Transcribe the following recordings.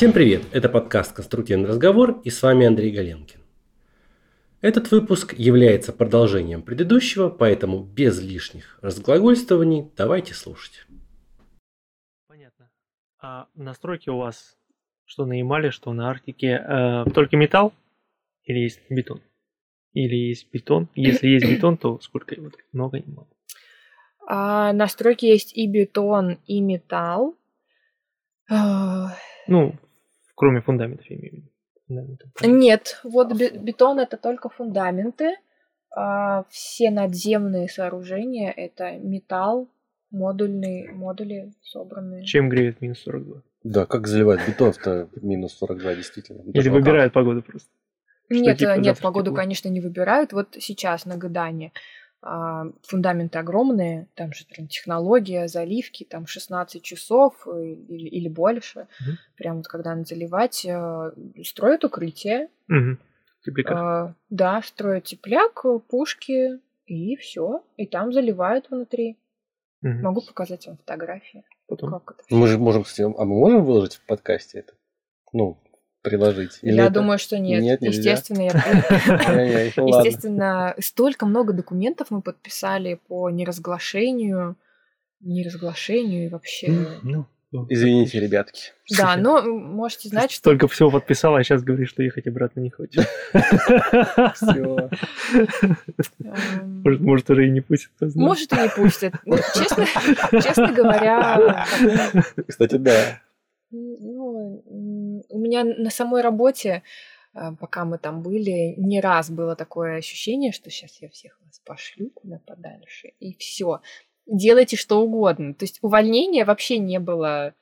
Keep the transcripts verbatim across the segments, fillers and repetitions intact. Всем привет! Это подкаст «Конструктивный разговор» и с вами Андрей Галенкин. Этот выпуск является продолжением предыдущего, поэтому без лишних разглагольствований давайте слушать. Понятно. А настройки у вас что на Ямале, что на Арктике э, только металл или есть бетон? Или есть бетон? Если есть бетон, то сколько его? Много или мало? А, настройки есть и бетон, и металл. Ну, кроме фундаментов, я имею в виду. Фундаментов. Нет, вот б- бетон это только фундаменты. А все надземные сооружения это металл, модульные модули собранные. Чем греют минус сорок два? Да, как заливают бетон-то минус сорок два, действительно. Или выбирают погоду просто. Нет, типа нет, погоду, тепло. Конечно, не выбирают. Вот сейчас на гадание а, фундаменты огромные, там же прям технология заливки, там шестнадцать часов или, или больше. Угу. Прям вот когда надо заливать, а, строят укрытие. Угу. А, да, строят тепляк, пушки и все. И там заливают внутри. Угу. Могу показать вам фотографии. Как это мы же можем, а мы можем выложить в подкасте это? Ну... приложить. Или я это... думаю, что нет. Нет, естественно, я... естественно, столько много документов мы подписали по неразглашению, неразглашению и вообще... Извините, ребятки. Да, но можете знать, что... Только всего подписала, а сейчас говоришь, что ехать обратно не хочешь. Все. Может, уже и не пустят. Может, и не пустят. Честно говоря... Кстати, да. Ну, у меня на самой работе, пока мы там были, не раз было такое ощущение, что сейчас я всех вас пошлю куда подальше, и все. Делайте что угодно. То есть увольнения вообще не было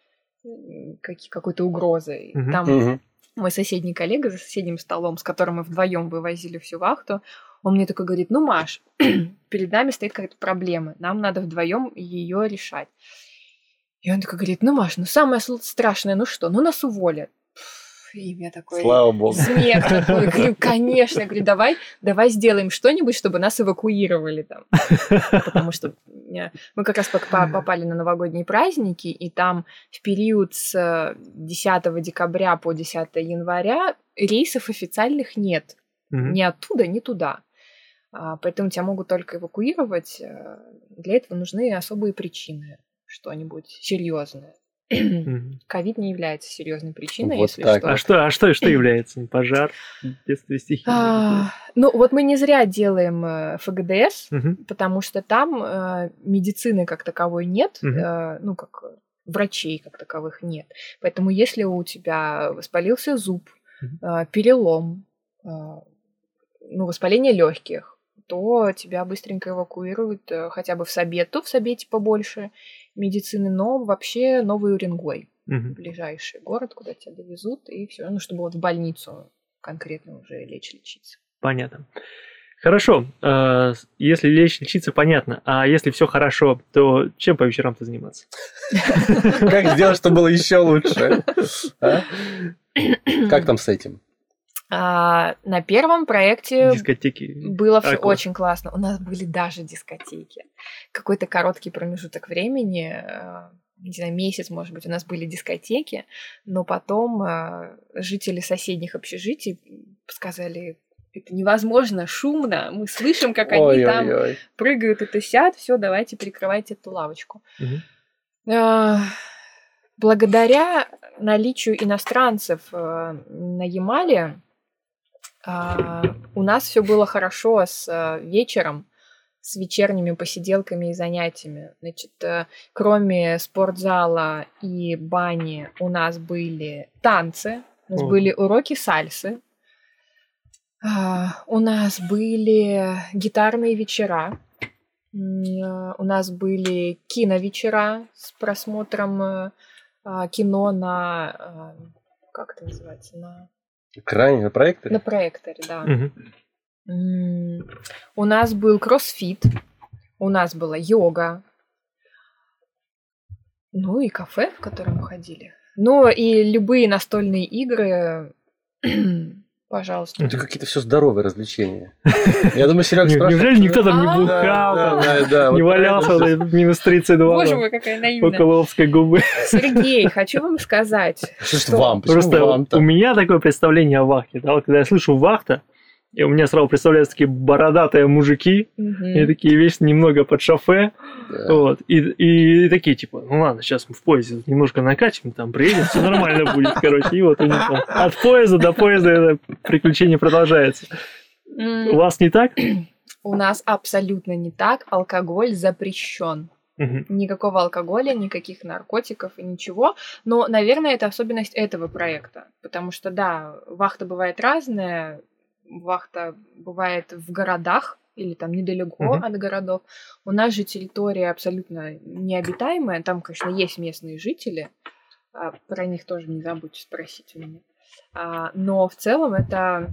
какой-то угрозы. Угу, там угу. Мой соседний коллега за соседним столом, с которым мы вдвоем вывозили всю вахту, он мне такой говорит: ну, Маш, перед нами стоит какая-то проблема, нам надо вдвоем ее решать. И он такой говорит: ну, Маш, ну самое страшное, ну что, ну нас уволят. И у меня такой слава богу. Смех такой. Я говорю, конечно, я говорю, давай, давай сделаем что-нибудь, чтобы нас эвакуировали там. Потому что мы как раз попали на новогодние праздники, и там в период с десятого декабря по десятого января рейсов официальных нет. Mm-hmm. Ни оттуда, ни туда. Поэтому тебя могут только эвакуировать. Для этого нужны особые причины. Что-нибудь серьезное. Ковид не является серьезной причиной, вот если так. Что. А что, а что, что является? Пожар, бедствие стихии? А, ну, вот мы не зря делаем эф гэ дэ эс, угу. Потому что там э, медицины как таковой нет, угу. э, ну, как врачей как таковых нет. Поэтому если у тебя воспалился зуб, угу. э, перелом, э, ну, воспаление легких, то тебя быстренько эвакуируют хотя бы в Сабет, то в Сабете побольше медицины, но вообще Новый Уренгой, угу. Ближайший город, куда тебя довезут, и все, ну, чтобы вот в больницу конкретно уже лечь-лечиться. Понятно. Хорошо, если лечь-лечиться, понятно, а если все хорошо, то чем по вечерам-то заниматься? Как сделать, чтобы было еще лучше? Как там с этим? А, на первом проекте дискотеки. Было все очень классно. У нас были даже дискотеки. Какой-то короткий промежуток времени, не знаю, месяц, может быть, у нас были дискотеки, но потом жители соседних общежитий сказали: это невозможно, шумно, мы слышим, как они ой, там ой, ой. Прыгают и тусят, все, давайте прикрывайте эту лавочку. Угу. А, благодаря наличию иностранцев на Ямале Uh, у нас все было хорошо с uh, вечером, с вечерними посиделками и занятиями. Значит, uh, кроме спортзала и бани у нас были танцы, у нас oh. были уроки сальсы, uh, у нас были гитарные вечера, uh, у нас были киновечера с просмотром uh, кино на... Uh, как это называется? На... Крайне на проекторе? На проекторе, да. Угу. У нас был кроссфит, у нас была йога, ну и кафе, в котором мы ходили. Ну и любые настольные игры, Пожалуйста. Это какие-то все здоровые развлечения. Я думаю, Серега спрашивает. Неужели никто там не бухал, не валялся минус тридцать два? Боже мой, какая наивная. Околовской губы. Сергей, хочу вам сказать. Что вам? Просто у меня такое представление о вахте. Когда я слышу вахта, и у меня сразу представляются такие бородатые мужики, угу. и такие вещи немного под шофе, да. вот, и, и, и такие, типа, ну ладно, сейчас мы в поезде немножко накачим, там приедем, все нормально будет, короче, и вот у них там от поезда до поезда это приключение продолжается. У вас не так? У нас абсолютно не так, алкоголь запрещен. Угу. Никакого алкоголя, никаких наркотиков и ничего. Но, наверное, это особенность этого проекта, потому что, да, вахта бывает разная, вахта бывает в городах или там недалеко mm-hmm. от городов. У нас же территория абсолютно необитаемая. Там, конечно, есть местные жители. Про них тоже не забудьте спросить у меня. Но в целом это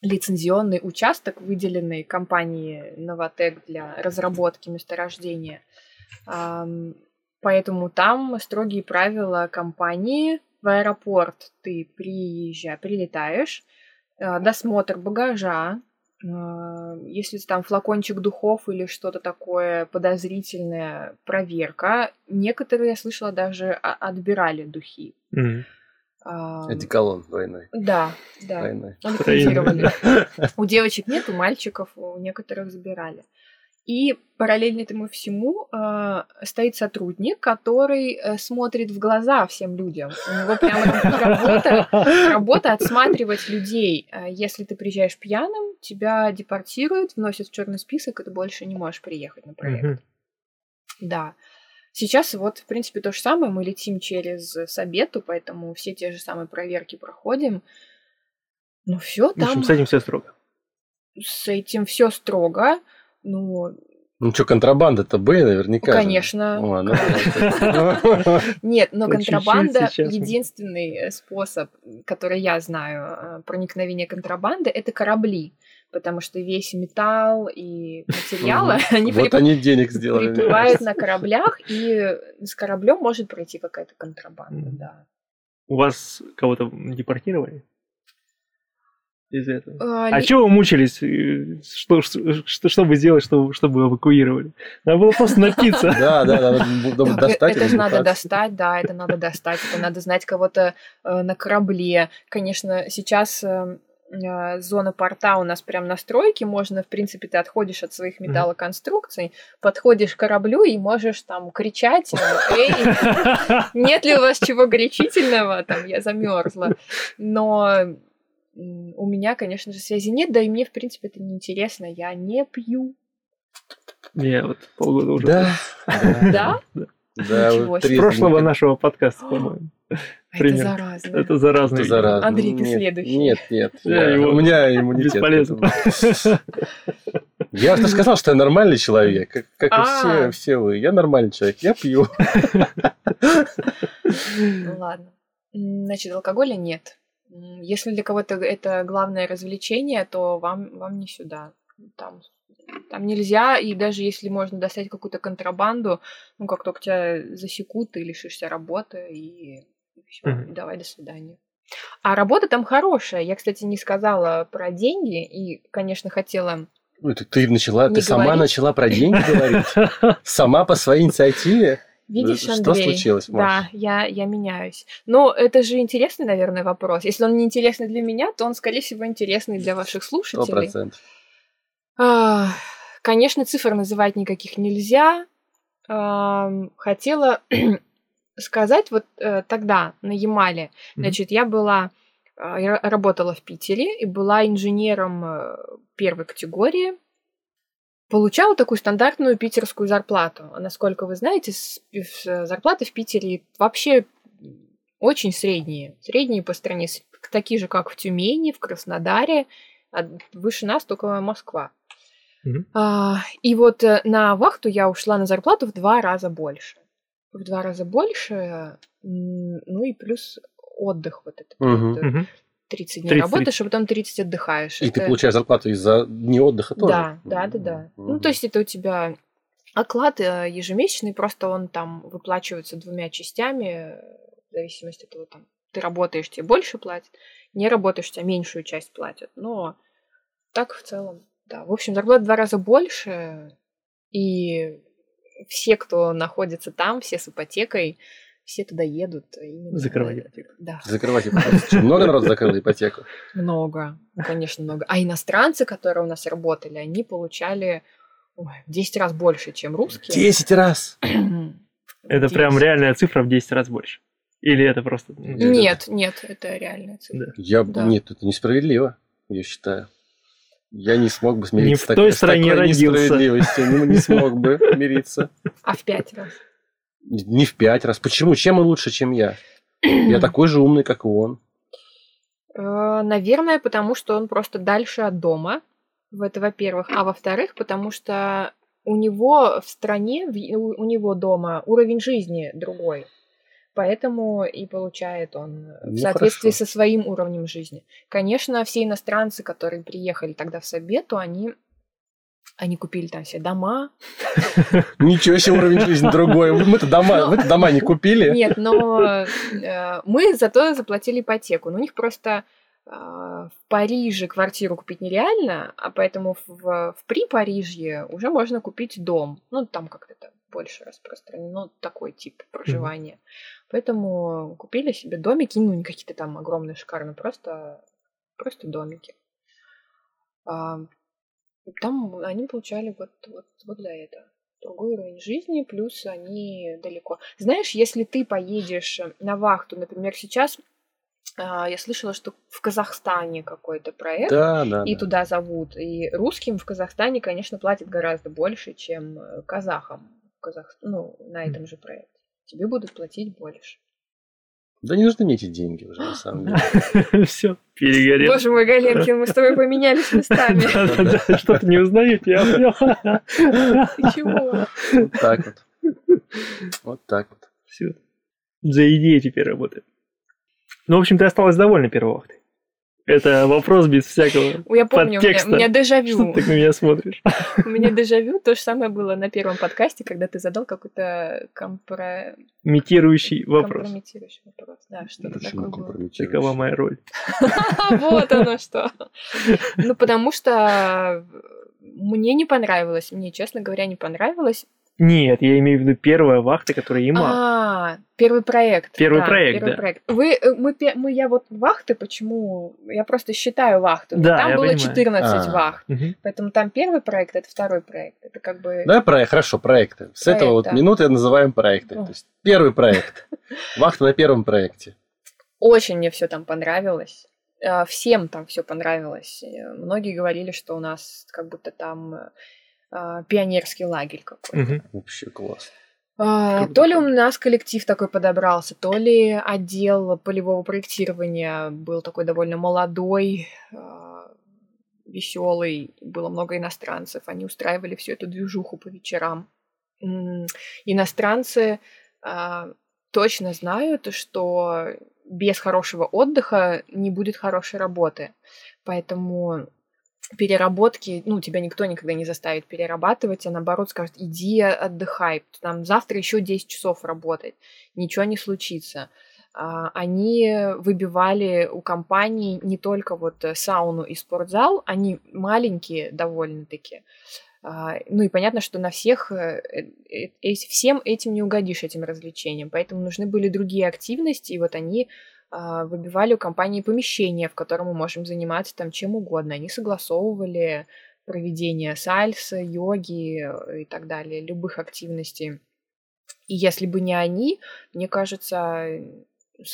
лицензионный участок, выделенный компанией «Новатэк» для разработки месторождения. Поэтому там строгие правила компании. В аэропорт ты приезжаешь, прилетаешь, досмотр багажа, если там флакончик духов или что-то такое подозрительное, проверка. Некоторые, я слышала, даже отбирали духи. Mm-hmm. А, одеколон двойной. Да, да. Адаптировали. У девочек нет, у мальчиков, у некоторых забирали. И параллельно этому всему э, стоит сотрудник, который смотрит в глаза всем людям. У него прямо работа, работа отсматривать людей. Если ты приезжаешь пьяным, тебя депортируют, вносят в черный список, и ты больше не можешь приехать на проект. Mm-hmm. Да. Сейчас вот, в принципе, то же самое. Мы летим через Сабету, поэтому все те же самые проверки проходим. Ну все там... В общем, с этим все строго. С этим все строго. Ну, ну что, контрабанда-то Б, наверняка. Конечно. Нет, но контрабанда – единственный способ, который я знаю, проникновения контрабанды – это корабли, потому что весь металл и материалы они приплывают на кораблях, и с кораблем может пройти какая-то контрабанда. У вас кого-то депортировали? Из этого. А, а ли... чего вы мучились? Что, что, что бы сделать, чтобы, чтобы эвакуировали? Надо было просто напиться. Да, да, да. Достать. Это же надо достать, да, это надо достать. Это надо знать кого-то на корабле. Конечно, сейчас зона порта у нас прям на стройке. Можно, в принципе, ты отходишь от своих металлоконструкций, подходишь к кораблю и можешь там кричать: «Эй, нет ли у вас чего горячительного? Там я замерзла». Но... У меня, конечно же, связи нет, да и мне, в принципе, это неинтересно. Я не пью. Я вот полгода уже... Да? Да? Да. Ничего себе. С прошлого нашего подкаста, по-моему. Это заразно. Это заразно. Андрей, ты следующий. Нет, нет. У меня иммунитет. Бесполезно. Я же сказал, что я нормальный человек, как и все вы. Я нормальный человек, я пью. Ну ладно. Значит, алкоголя нет. Если для кого-то это главное развлечение, то вам, вам не сюда. Там, там нельзя, и даже если можно достать какую-то контрабанду, ну, как только тебя засекут, ты лишишься работы, и, и все, mm-hmm. давай, до свидания. А работа там хорошая. Я, кстати, не сказала про деньги, и, конечно, хотела... Ну, ты, ты начала, ты сама говорить. начала про деньги говорить. Сама по своей инициативе. Видишь, Андрей, что случилось, Маш? Да, я, я меняюсь. Но это же интересный, наверное, вопрос. Если он не интересный для меня, то он, скорее всего, интересный для ваших слушателей. сто процентов. Конечно, цифр называть никаких нельзя. Хотела сказать, вот тогда на Ямале, значит, я была, я работала в Питере и была инженером первой категории. Получала такую стандартную питерскую зарплату. Насколько вы знаете, зарплаты в Питере вообще очень средние. Средние по стране, такие же, как в Тюмени, в Краснодаре. Выше нас только Москва. Mm-hmm. А, и вот на вахту я ушла на зарплату в два раза больше. В два раза больше, ну и плюс отдых вот этот. Mm-hmm. Вот, mm-hmm. тридцать дней работаешь, а потом тридцать отдыхаешь. И это... ты получаешь зарплату из-за дней отдыха тоже? Да, да, да, да. Mm-hmm. Ну, то есть это у тебя оклад ежемесячный, просто он там выплачивается двумя частями в зависимости от того, там, ты работаешь, тебе больше платят, не работаешь, тебе меньшую часть платят. Но так в целом, да. В общем, зарплата в два раза больше, и все, кто находится там, все с ипотекой, все туда едут. Именно... Закрывать ипотеку. Да. Закрывать ипотеку. Много народу закрыло ипотеку? Много, конечно, много. А иностранцы, которые у нас работали, они получали в десять раз больше, чем русские. десять раз? Это прям реальная цифра в десять раз больше? Или это просто... Нет, нет, это реальная цифра. Нет, это несправедливо, я считаю. Я не смог бы смириться с такой несправедливостью. Ну, не смог бы мириться. А в пять раз? Не в пять раз. Почему? Чем он лучше, чем я? Я такой же умный, как и он. Наверное, потому что он просто дальше от дома. Это, во-первых. А во-вторых, потому что у него в стране, у него дома уровень жизни другой. Поэтому и получает он ну, в соответствии хорошо. Со своим уровнем жизни. Конечно, все иностранцы, которые приехали тогда в Сабету, они... Они купили там все дома. Ничего себе, уровень жизни другой. Мы-то дома, мы-то дома не купили. Нет, но э, мы зато заплатили ипотеку. Но у них просто э, в Париже квартиру купить нереально, а поэтому в, в при Париже уже можно купить дом. Ну, там как-то это больше распространено, такой тип проживания. Mm-hmm. Поэтому купили себе домики, ну, не какие-то там огромные, шикарные, просто, просто домики. Там они получали вот, вот, вот для этого. Другой уровень жизни, плюс они далеко. Знаешь, если ты поедешь на вахту, например, сейчас э, я слышала, что в Казахстане какой-то проект, да, да, и да. Туда зовут. И русским в Казахстане, конечно, платят гораздо больше, чем казахам в Казах... ну, на этом же проекте. Тебе будут платить больше. Да не нужны мне эти деньги уже, на самом деле. Все, перегорел. Боже мой, Галенкин, мы с тобой поменялись местами. Что-то не узнаете, я понял. Чего? Вот так вот. Вот так вот. Все. За идею теперь работаем. Ну, в общем, ты осталась довольна первой вахтой. Это вопрос без всякого подтекста. Я помню, у меня дежавю. Что ты на меня смотришь? У меня дежавю. То же самое было на первом подкасте, когда ты задал какой-то компрометирующий вопрос. Компрометирующий вопрос, да. Что-то такое было. Такова моя роль. Вот оно что. Ну, потому что мне не понравилось. Мне, честно говоря, не понравилось. Нет, я имею в виду первая вахта, которая ИМА. А, первый проект. Первый да, проект, первый да. Проект. Вы, мы, мы, я вот вахты, почему... Я просто считаю вахту. Да, там было понимаю. четырнадцать А-а-а. Вахт. Угу. Поэтому там первый проект, это второй проект. Это как бы... Да, проект, хорошо, проекты. С проект, этого вот да. минуты называем проекты. То есть первый проект. Вахта на первом проекте. Очень мне все там понравилось. Всем там все понравилось. Многие говорили, что у нас как будто там... пионерский лагерь какой-то. Угу. Вообще класс. А, то ли у нас коллектив такой подобрался, то ли отдел полевого проектирования был такой довольно молодой, веселый, было много иностранцев, они устраивали всю эту движуху по вечерам. Иностранцы точно знают, что без хорошего отдыха не будет хорошей работы, поэтому... переработки, ну, тебя никто никогда не заставит перерабатывать, а наоборот скажет, иди отдыхай, там завтра еще десять часов работать, ничего не случится. Они выбивали у компаний не только вот сауну и спортзал, они маленькие довольно-таки. Ну и понятно, что на всех, всем этим не угодишь, этим развлечениям, поэтому нужны были другие активности, и вот они... выбивали у компании помещение, в котором мы можем заниматься там чем угодно. Они согласовывали проведение сальсы, йоги и так далее, любых активностей. И если бы не они, мне кажется,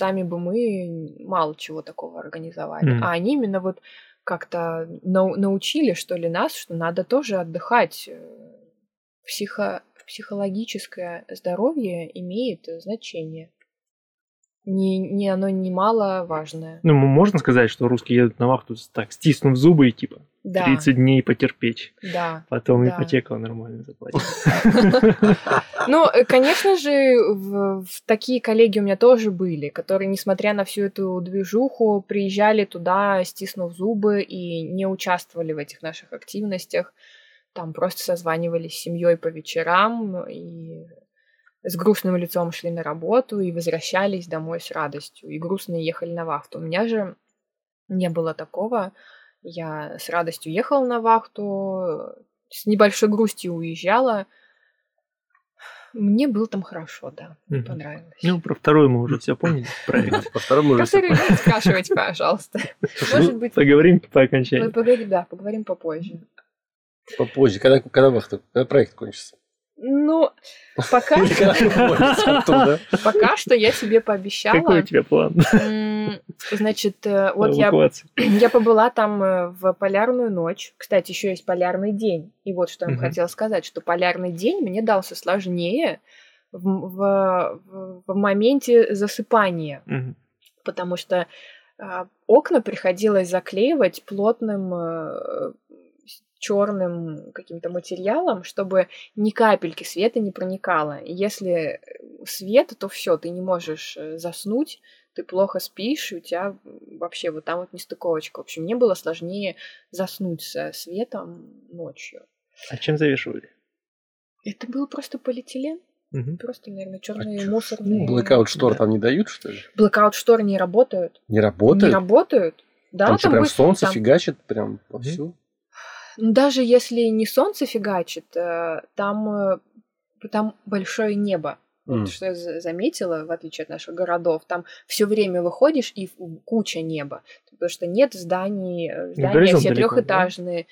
сами бы мы мало чего такого организовали. Mm-hmm. А они именно вот как-то нау- научили, что ли, нас, что надо тоже отдыхать. Психо- психологическое здоровье имеет значение. Не, не, оно немало важное. Ну, можно сказать, что русские едут на вахту так, стиснув зубы и типа да. тридцать дней потерпеть. Да. Потом да. ипотеку нормально заплатить. Ну, конечно же, такие коллеги у меня тоже были, которые, несмотря на всю эту движуху, приезжали туда, стиснув зубы, и не участвовали в этих наших активностях. Там просто созванивались с семьей по вечерам и... с грустным лицом шли на работу и возвращались домой с радостью, и грустно ехали на вахту. У меня же не было такого. Я с радостью ехала на вахту, с небольшой грустью уезжала. Мне было там хорошо, да, mm-hmm. понравилось. Ну, про вторую мы уже все поняли, правильно. Про вторую уже все поняли. Спрашивайте, пожалуйста. Может быть... Поговорим по окончанию. Поговорим, да, поговорим попозже. Попозже, когда когда проект кончится? Ну, пока что... Пока что я тебе пообещала... Какой у тебя план? Значит, вот я побыла там в полярную ночь. Кстати, еще есть полярный день. И вот что я вам хотела сказать, что полярный день мне дался сложнее в моменте засыпания. Потому что окна приходилось заклеивать плотным... черным каким-то материалом, чтобы ни капельки света не проникало. И если свет, то все, ты не можешь заснуть, ты плохо спишь, у тебя вообще вот там вот нестыковочка. В общем, мне было сложнее заснуть со светом ночью. А чем завешивали? Это был просто полиэтилен. Угу. Просто, наверное, черные а мусорные. Блэкаут-штор да. там не дают, что ли? Блэкаут-штор не работают. Не работают? Не работают. Да, там, там прям солнце там... фигачит прям вовсю. Даже если не солнце фигачит, там, там большое небо. Mm. Вот что я заметила, в отличие от наших городов, там все время выходишь и куча неба, потому что нет зданий, здания все трехэтажные.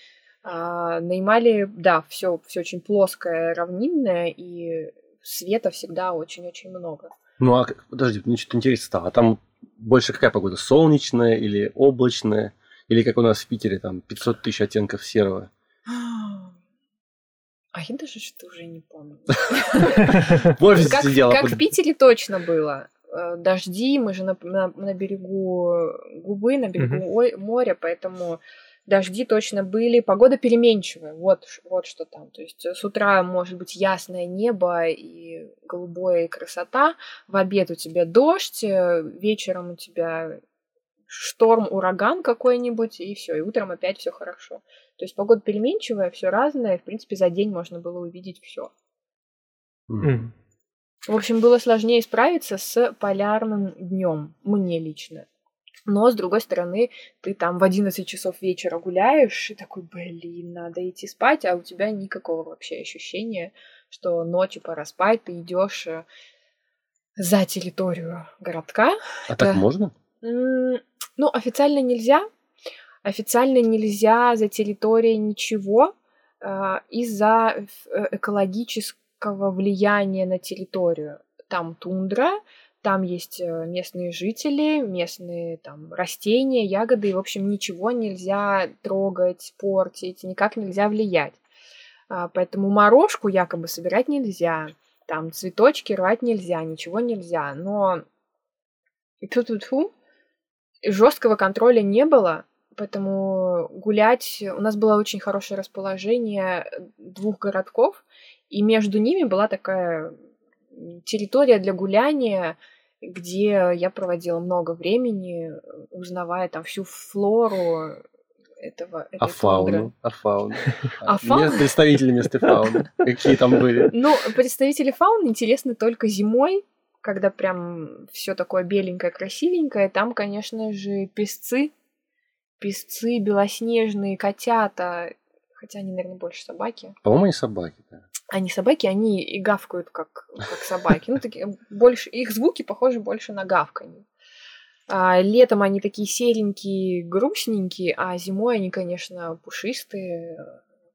Да? А, нанимали, да, все, все очень плоское, равнинное, и света всегда очень-очень много. Ну а подожди, мне что-то интересно стало. А там больше какая погода? Солнечная или облачная? Или как у нас в Питере, там, пятьсот тысяч оттенков серого. А я даже что-то уже не помню. В офисе сидела. Как в Питере точно было. Дожди, мы же на берегу Губы, на берегу моря, поэтому дожди точно были. Погода переменчивая, вот что там. То есть с утра может быть ясное небо и голубая красота, в обед у тебя дождь, вечером у тебя... шторм, ураган какой-нибудь, и все, и утром опять все хорошо. То есть погода переменчивая, все разное, и, в принципе, за день можно было увидеть все. Mm. В общем, было сложнее справиться с полярным днем, мне лично. Но, с другой стороны, ты там в одиннадцать часов вечера гуляешь, и такой, блин, надо идти спать, а у тебя никакого вообще ощущения, что ночью пора спать, ты идешь за территорию городка. А это... так можно? Ну, официально нельзя. Официально нельзя за территорией ничего э, из-за экологического влияния на территорию. Там тундра, там есть местные жители, местные там растения, ягоды. И, в общем, ничего нельзя трогать, портить, никак нельзя влиять. Э, поэтому морожку якобы собирать нельзя, там цветочки рвать нельзя, ничего нельзя. Но тьфу-тьфу-тьфу. Жесткого контроля не было, поэтому гулять... У нас было очень хорошее расположение двух городков, и между ними была такая территория для гуляния, где я проводила много времени, узнавая там всю флору этого... А фауну? А фауну? Представители местной фауны. Какие там были? Ну, представители фауны интересны только зимой, когда прям все такое беленькое, красивенькое, там, конечно же, песцы, песцы, белоснежные котята, хотя они, наверное, больше собаки. По-моему, они собаки, да. Они собаки, они и гавкают, как, как собаки. Ну, такие, больше, их звуки похожи больше на гавканье. А, летом они такие серенькие, грустненькие, а зимой они, конечно, пушистые,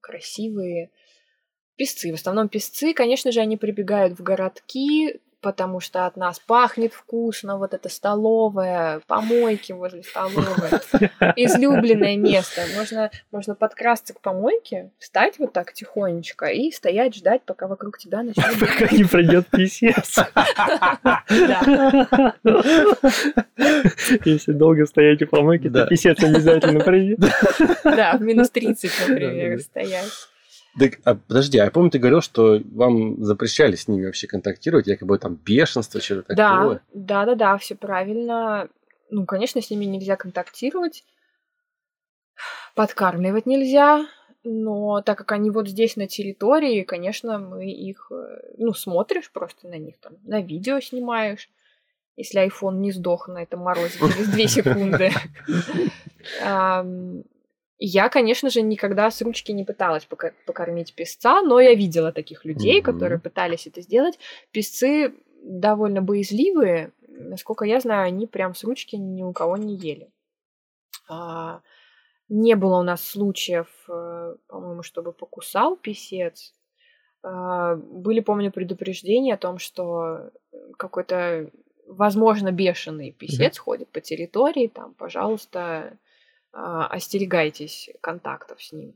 красивые. Песцы, в основном песцы, конечно же, они прибегают в городки, потому что от нас пахнет вкусно, вот это столовая, помойки возле столовой, излюбленное место. Можно, можно подкрасться к помойке, встать вот так тихонечко и стоять, ждать, пока вокруг тебя начнет... Пока не пройдет писец. Если долго стоять у помойки, то писец обязательно придет. Да, в минус тридцать, например, стоять. Так, а, подожди, а я помню, ты говорил, что вам запрещали с ними вообще контактировать, якобы там бешенство, что-то да, такое. Да, да, да, все правильно. Ну, конечно, с ними нельзя контактировать, подкармливать нельзя, Но так как они вот здесь на территории, конечно, мы их, ну, смотришь просто на них, там, на видео снимаешь. Если айфон не сдох на этом морозе через две секунды. Я, конечно же, никогда с ручки не пыталась покормить песца, но я видела таких людей, которые пытались это сделать. Песцы довольно боязливые. Насколько я знаю, они прям с ручки ни у кого не ели. Не было у нас случаев, по-моему, чтобы покусал писец. Были, помню, предупреждения о том, что какой-то, возможно, бешеный писец mm-hmm. ходит по территории, там, пожалуйста, остерегайтесь контактов с ним.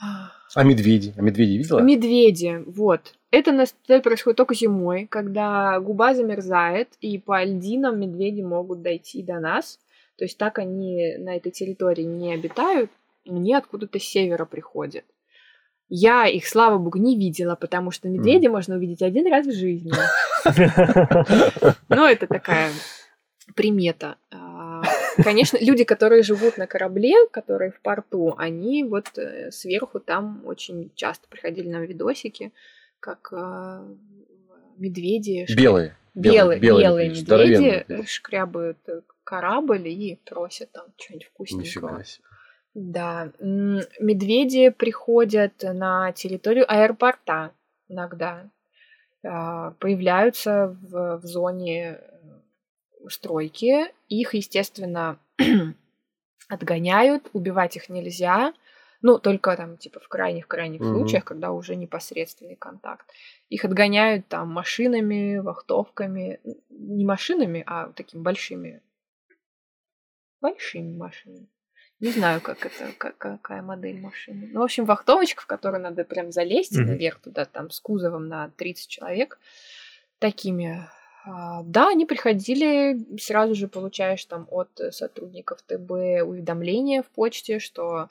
А медведи? А медведи видела? Медведи, вот. Это происходит только зимой, когда губа замерзает, и по льдинам медведи могут дойти до нас. То есть так они на этой территории не обитают, они откуда-то с севера приходят. Я их, слава богу, не видела, потому что медведя mm. можно увидеть один раз в жизни. Но это такая примета. Конечно, люди, которые живут на корабле, которые в порту, они вот сверху там очень часто приходили нам видосики, как медведи... Белые. Белые, белые, белые медведи здоровенные. Шкрябают корабль и тросят там что-нибудь вкусненького. Да. Медведи приходят на территорию аэропорта иногда. Появляются в, в зоне стройки. Их, естественно, отгоняют. Убивать их нельзя. Ну, только там, типа, в крайних-крайних mm-hmm. случаях, когда уже непосредственный контакт. Их отгоняют там машинами, вахтовками. Не машинами, а такими большими. Большими машинами. Не знаю, как это, как, какая модель машины. Ну, в общем, вахтовочка, в которую надо прям залезть mm-hmm. наверх туда, там, с кузовом на тридцать человек. Такими. Да, они приходили, сразу же получаешь там от сотрудников ТБ уведомление в почте, что...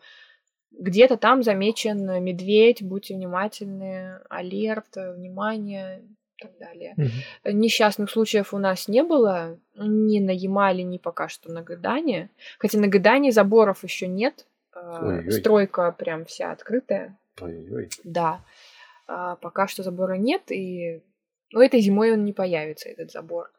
Где-то там замечен медведь, будьте внимательны, алерт, внимание и так далее. Mm-hmm. Несчастных случаев у нас не было, ни на Ямале, ни пока что на Гадане. Хотя на Гадане заборов еще нет, Ой-ой. Стройка прям вся открытая. Ой-ой. Да, пока что забора нет, и ну, этой зимой он не появится, этот забор.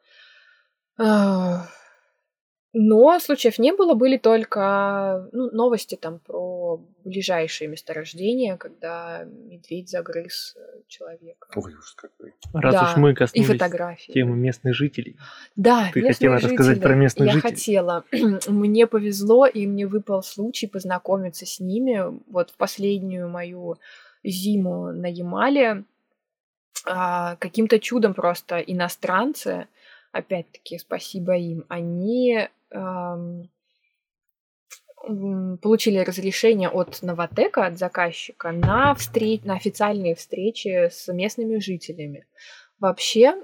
Но случаев не было, были только ну, новости там про ближайшие месторождения, когда медведь загрыз человека. Ой, уж какой. Раз да. уж мы коснулись темы местных жителей. Да, ты хотела жители. рассказать про местных Я жителей. Я хотела. Мне повезло, и мне выпал случай познакомиться с ними. Вот в последнюю мою зиму на Ямале каким-то чудом просто иностранцы, опять-таки, спасибо им, они... получили разрешение от Новатэка, от заказчика, на, встреч... на официальные встречи с местными жителями. Вообще,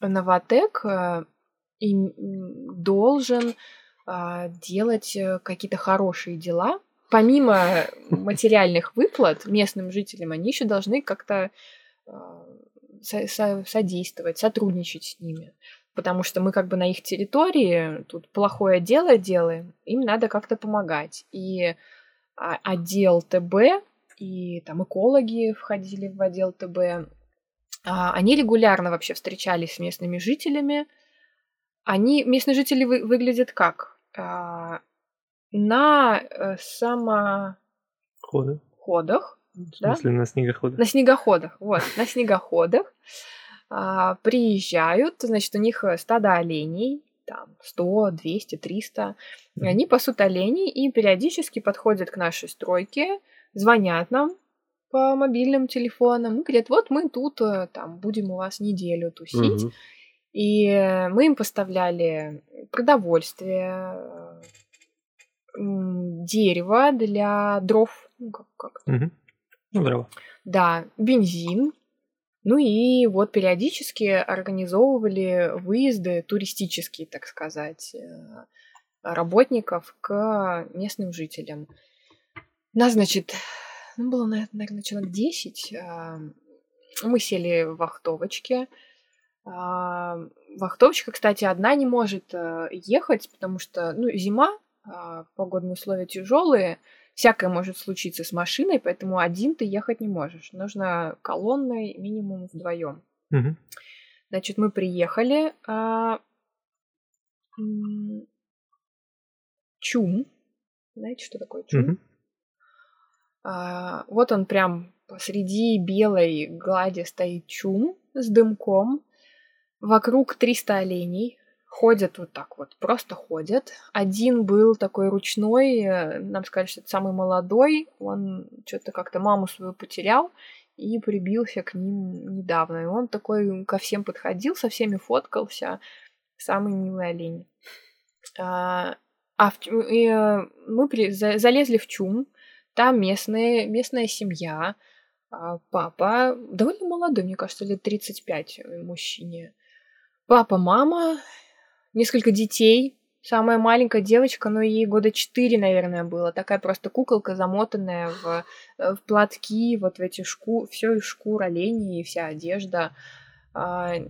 Новатэк должен делать какие-то хорошие дела. Помимо материальных выплат местным жителям, они еще должны как-то содействовать, сотрудничать с ними. Потому что мы как бы на их территории тут плохое дело делаем, им надо как-то помогать. И отдел ТБ, и там экологи входили в отдел ТБ, они регулярно вообще встречались с местными жителями. Они, местные жители вы, выглядят как? На самоходах. Ходах, в смысле, да? на снегоходах. На снегоходах, вот, на снегоходах. Приезжают, значит, у них стадо оленей, там, сто, двести, триста, они пасут оленей и периодически подходят к нашей стройке, звонят нам по мобильным телефонам и говорят, вот мы тут, там, будем у вас неделю тусить, угу. и мы им поставляли продовольствие, дерево для дров, ну, как, как. Угу. Ну, дрова. Да, бензин. Ну и вот периодически организовывали выезды туристические, так сказать, работников к местным жителям. Нас, значит, было, наверное, человек десять. Мы сели в вахтовочке. Вахтовочка, кстати, одна не может ехать, потому что ну, зима, погодные условия тяжелые, всякое может случиться с машиной, поэтому один ты ехать не можешь. Нужно колонной минимум вдвоем. Угу. Значит, мы приехали. А... Чум. Знаете, что такое чум? Угу. А, вот он прям посреди белой глади стоит чум с дымком. Вокруг триста оленей. Ходят вот так вот, просто ходят. Один был такой ручной, нам сказали, что это самый молодой. Он что-то как-то маму свою потерял и прибился к ним недавно. И он такой ко всем подходил, со всеми фоткался. Самый милый олень. А, а в, мы при, за, залезли в чум. Там местные, местная семья. Папа довольно молодой, мне кажется, лет тридцать пять мужчине. Папа, мама, несколько детей. Самая маленькая девочка, но ей года четыре, наверное, было. Такая просто куколка, замотанная в, в платки, вот в эти шкуры, все из шкур оленей, вся одежда. В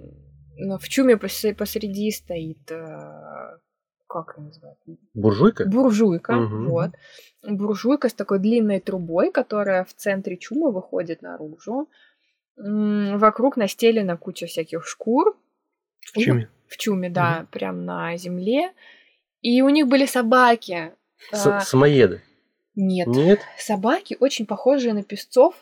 чуме посреди стоит, как ее называют? Буржуйка? Буржуйка, угу. Вот. Буржуйка с такой длинной трубой, которая в центре чумы выходит наружу. Вокруг настелена куча всяких шкур. В чуме? В чуме, да, угу. Прям на земле. И у них были собаки. С- самоеды? Нет. Нет. Собаки очень похожие на песцов,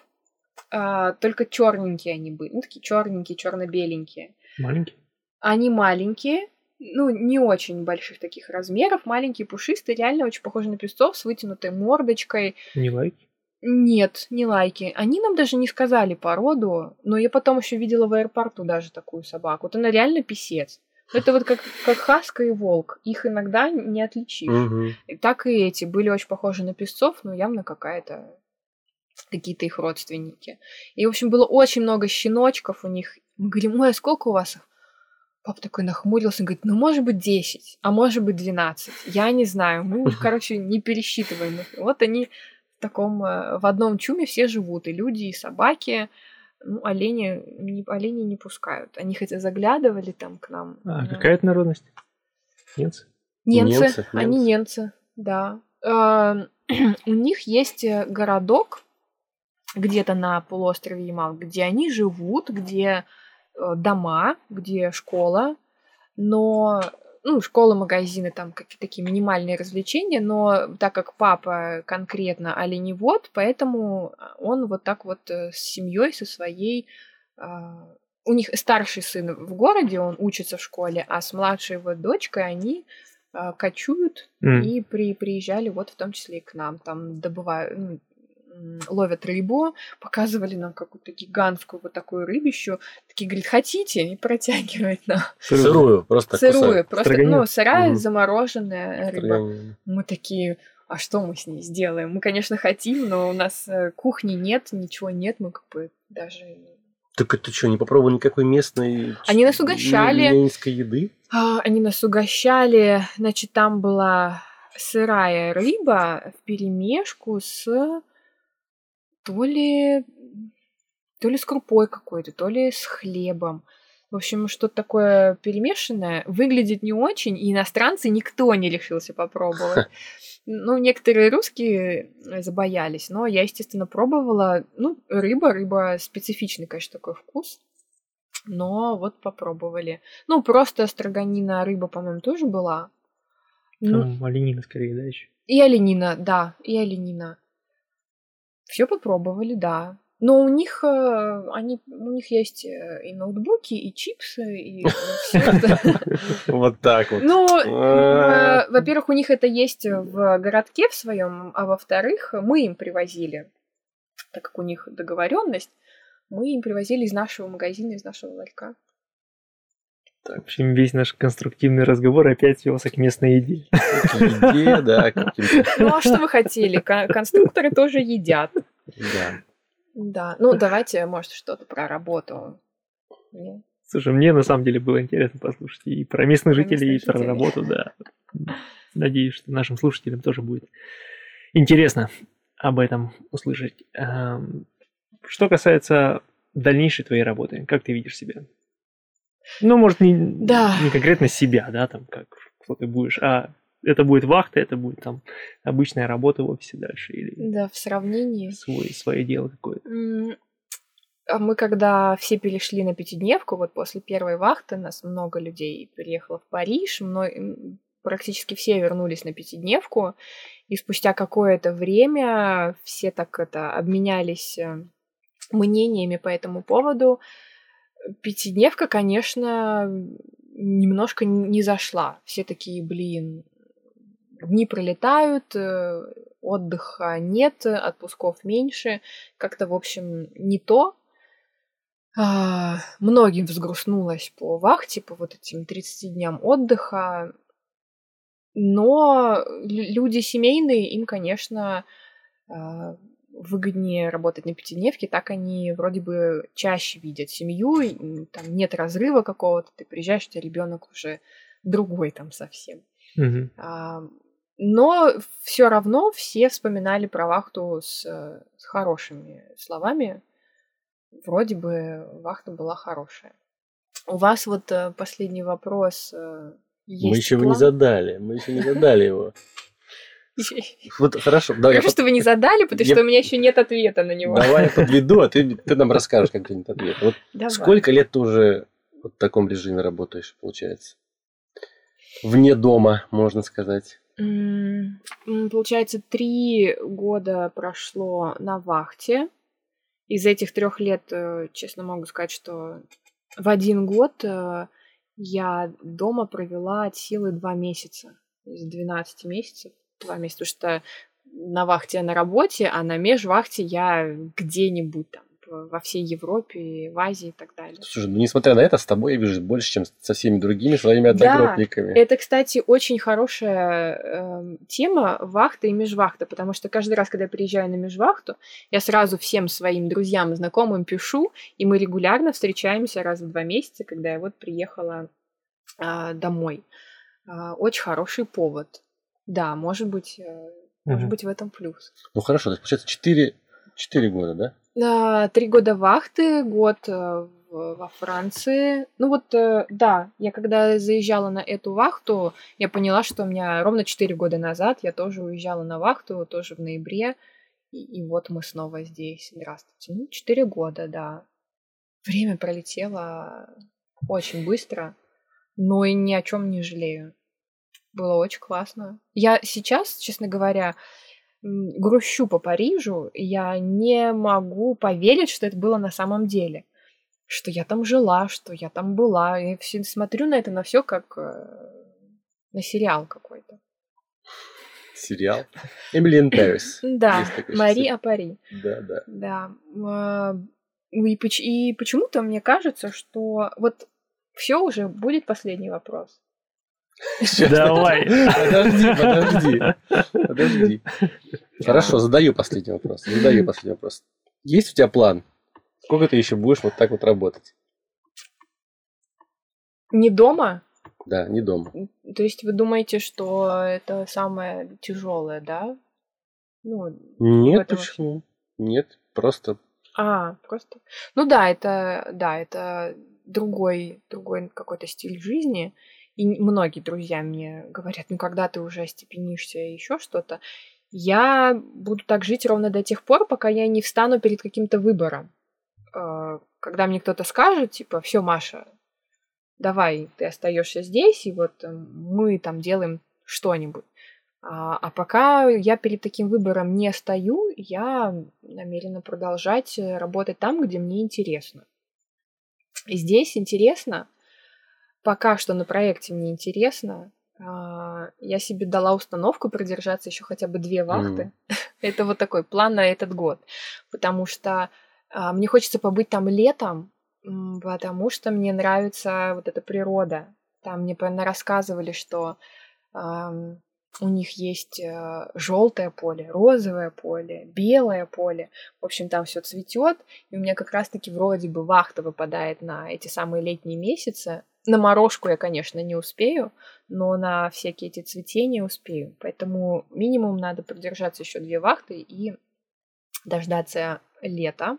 а, только черненькие они были. Ну, такие черненькие, черно-беленькие. Маленькие? Они маленькие, ну, не очень больших таких размеров. Маленькие, пушистые, реально очень похожи на песцов с вытянутой мордочкой. Не лайки? Нет, не лайки. Они нам даже не сказали породу, но я потом еще видела в аэропорту даже такую собаку. Вот она реально писец. Это вот как, как хаска и волк. Их иногда не отличишь. Угу. И так и эти были очень похожи на песцов, но явно какая-то... какие-то их родственники. И, в общем, было очень много щеночков у них. Мы говорим, ой, а сколько у вас их? Папа такой нахмурился, говорит, ну, может быть, десять, а может быть, двенадцать. Я не знаю. Мы, короче, не пересчитываем их. Вот они в таком... В одном чуме все живут. И люди, и собаки... Ну, олени не, олени не пускают. Они хотя заглядывали там к нам. А но... какая это народность? Ненцы? Ненцы. Ненцы. Они ненцы, да. У них есть городок где-то на полуострове Ямал, где они живут, где дома, где школа, но... Ну, школы, магазины, там какие-то такие минимальные развлечения, но так как папа конкретно оленевод, поэтому он вот так вот с семьей, со своей... А, у них старший сын в городе, он учится в школе, а с младшей его дочкой они а, кочуют mm. и при, приезжали вот в том числе и к нам. Там добывают... Ну, ловят рыбу, показывали нам какую-то гигантскую вот такую рыбищу. Такие, говорит, хотите? И протягивают нам. Сырую, просто Сырую, кусают. Просто, Строганец. Ну, сырая, угу. замороженная рыба. Мы такие, а что мы с ней сделаем? Мы, конечно, хотим, но у нас кухни нет, ничего нет, мы как бы даже... Так это что, не попробовали никакой местной... Они нас угощали. Ленинской еды? Они нас угощали. Значит, там была сырая рыба вперемешку с... То ли, то ли с крупой какой-то, то ли с хлебом. В общем, что-то такое перемешанное. Выглядит не очень, и иностранцы никто не решился попробовать. Ну, некоторые русские забоялись, но я, естественно, пробовала. Ну, рыба, рыба специфичный, конечно, такой вкус. Но вот попробовали. Ну, просто строганина рыба, по-моему, тоже была. Там ну, оленина, скорее, да, еще? И оленина, да, и оленина. Все попробовали, да. Но у них они у них есть и ноутбуки, и чипсы, и все это. Вот так вот. Ну, во-первых, у них это есть в городке в своем, а во-вторых, мы им привозили, так как у них договоренность, мы им привозили из нашего магазина, из нашего ларька. В общем, весь наш конструктивный разговор опять велся к местной еде. К еде, да. Ну, а что вы хотели? Конструкторы тоже едят. Да. Да. Ну, давайте, может, что-то про работу. Слушай, мне на самом деле было интересно послушать и про местных жителей, и про работу, да. Надеюсь, что нашим слушателям тоже будет интересно об этом услышать. Что касается дальнейшей твоей работы, как ты видишь себя? Ну, может, не, да. не конкретно себя, да, там, как, кто ты будешь, а это будет вахта, это будет там обычная работа в офисе дальше. Или да, в сравнении. Свой, свое дело какое-то. Мы когда все перешли на пятидневку, вот после первой вахты нас много людей переехало в Париж, мной... практически все вернулись на пятидневку, и спустя какое-то время все так это обменялись мнениями по этому поводу. Пятидневка, конечно, немножко не зашла. Все такие, блин, дни пролетают, отдыха нет, отпусков меньше. Как-то, в общем, не то. А, многим взгрустнулось по вахте, по вот этим тридцати дням отдыха. Но люди семейные, им, конечно, выгоднее работать на пятидневке, так они вроде бы чаще видят семью, там нет разрыва какого-то, ты приезжаешь, у тебя ребенок уже другой там совсем. Mm-hmm. Но все равно все вспоминали про вахту с, с хорошими словами. Вроде бы вахта была хорошая. У вас вот последний вопрос... Есть мы еще его не задали, мы еще не задали его. Вот хорошо. Хорошо, что вы не задали, потому что у меня еще нет ответа на него. Давай я подведу, а ты нам расскажешь какой-нибудь ответ. Вот сколько лет ты уже в таком режиме работаешь, получается? Вне дома, можно сказать. Получается, три года прошло на вахте. Из этих трех лет, честно могу сказать, что в один год... Я дома провела от силы два месяца, из двенадцати месяцев, два месяца, потому что на вахте я на работе, а на межвахте я где-нибудь там, во всей Европе, в Азии и так далее. Слушай, ну несмотря на это, с тобой я вижу больше, чем со всеми другими своими одногруппниками. Да, это, кстати, очень хорошая э, тема вахта и межвахта, потому что каждый раз, когда я приезжаю на межвахту, я сразу всем своим друзьям и знакомым пишу, и мы регулярно встречаемся раз в два месяца, когда я вот приехала э, домой. Э, очень хороший повод. Да, может быть, э, mm-hmm. может быть, в этом плюс. Ну хорошо, то есть, получается, четыре... Четыре года, да? Да, три года вахты, год во Франции. Ну вот, да, я когда заезжала на эту вахту, я поняла, что у меня ровно четыре года назад я тоже уезжала на вахту, тоже в ноябре, и, и вот мы снова здесь. Здравствуйте. Ну, четыре года, да. Время пролетело очень быстро, но и ни о чем не жалею. Было очень классно. Я сейчас, честно говоря... грущу по Парижу, я не могу поверить, что это было на самом деле. Что я там жила, что я там была. Я все смотрю на это, на все как на сериал какой-то. Сериал? Эмили ин Парис. Да, Мари о Пари. Да, да. Да. И почему-то мне кажется, что вот все уже будет последний вопрос. Сейчас, давай. Подожди, подожди, подожди. Хорошо, задаю последний вопрос. Задаю последний вопрос. Есть у тебя план? Сколько ты еще будешь вот так вот работать? Не дома? Да, не дома. То есть вы думаете, что это самое тяжелое, да? Ну, нет, почему? Нет, просто. А, просто. Ну да, это, да, это другой, другой какой-то стиль жизни. И многие друзья мне говорят, ну, когда ты уже остепенишься и еще что-то, я буду так жить ровно до тех пор, пока я не встану перед каким-то выбором. Когда мне кто-то скажет, типа, все, Маша, давай, ты остаешься здесь, и вот мы там делаем что-нибудь. А пока я перед таким выбором не стою, я намерена продолжать работать там, где мне интересно. И здесь интересно... Пока что на проекте мне интересно. Я себе дала установку продержаться еще хотя бы две вахты. Mm. Это вот такой план на этот год. Потому что мне хочется побыть там летом, потому что мне нравится вот эта природа. Там мне рассказывали, что у них есть желтое поле, розовое поле, белое поле. В общем, там все цветет. И у меня как раз-таки вроде бы вахта выпадает на эти самые летние месяцы. На морожку я, конечно, не успею, но на всякие эти цветения успею. Поэтому минимум надо продержаться еще две вахты и дождаться лета.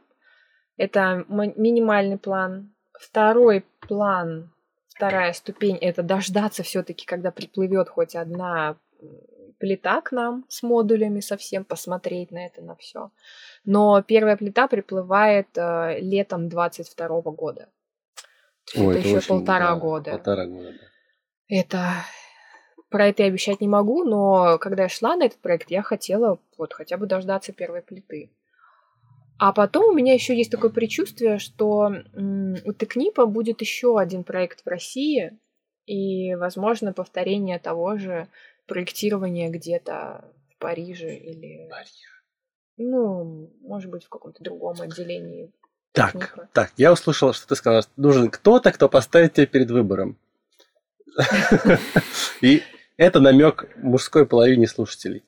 Это минимальный план. Второй план, вторая ступень, это дождаться все-таки, когда приплывет хоть одна плита к нам с модулями совсем, посмотреть на это, на все. Но первая плита приплывает э, летом двадцать второго года. Ой, это, это еще очень, полтора да, года. Полтора года, да. Это... Про это я обещать не могу, но когда я шла на этот проект, я хотела вот хотя бы дождаться первой плиты. А потом у меня еще есть такое предчувствие, что м- у Текнипа будет еще один проект в России, и, возможно, повторение того же проектирования где-то в Париже или... Париж. Ну, может быть, в каком-то другом отделении. Так, Текнипа. Так, я услышала, что ты сказала, что нужен кто-то, кто поставит тебя перед выбором. И это намек мужской половине слушателей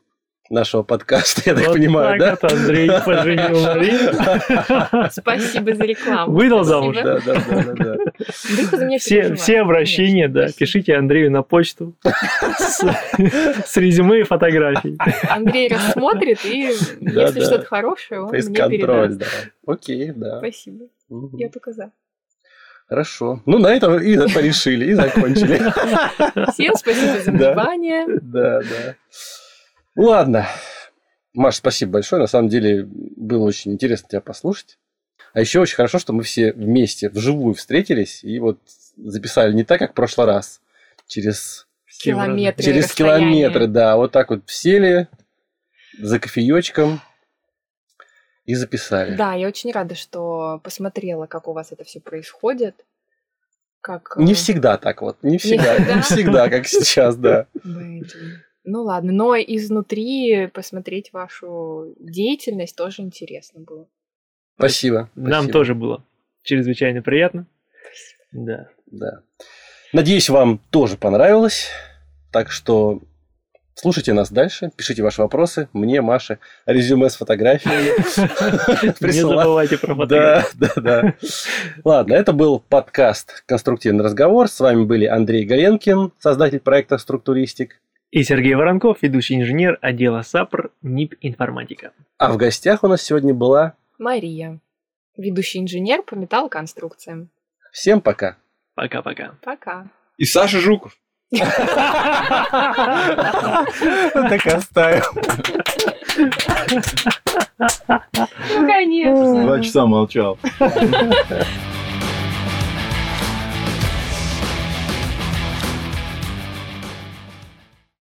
нашего подкаста, я так вот понимаю, так да? Вот Андрей поженил Марину. Спасибо за рекламу. Выдал замуж. Да, да, да, да. Все, все обращения, конечно, да, спасибо. Пишите Андрею на почту с резюме и фотографией. Андрей рассмотрит, и если что-то хорошее, он мне передаст. Окей, да. Спасибо. Я только за. Хорошо. Ну, на этом и порешили, и закончили. Всем спасибо за внимание. Да, да. Ладно. Маш, спасибо большое. На самом деле, было очень интересно тебя послушать. А еще очень хорошо, что мы все вместе вживую встретились и вот записали не так, как в прошлый раз. Через километры. Через километры, да. Вот так вот сели за кофеечком. И записали. Да, я очень рада, что посмотрела, как у вас это все происходит. Как... Не всегда так вот. Не всегда. Не всегда, как сейчас, да. Ну ладно, но изнутри посмотреть вашу деятельность тоже интересно было. Спасибо. Нам тоже было чрезвычайно приятно. Спасибо. Да. Надеюсь, вам тоже понравилось. Так что... Слушайте нас дальше, пишите ваши вопросы. Мне, Маше, резюме с фотографиями. Не забывайте про фотографии. Да, да, да. Ладно, это был подкаст «Конструктивный разговор». С вами были Андрей Галенкин, создатель проекта «Структуристик». И Сергей Воронков, ведущий инженер отдела САПР НИП «Информатика». А в гостях у нас сегодня была... Мария, ведущий инженер по металлоконструкциям. Всем пока. Пока-пока. Пока. И Саша Жуков. Так оставим. Ну, конечно. Два часа молчал.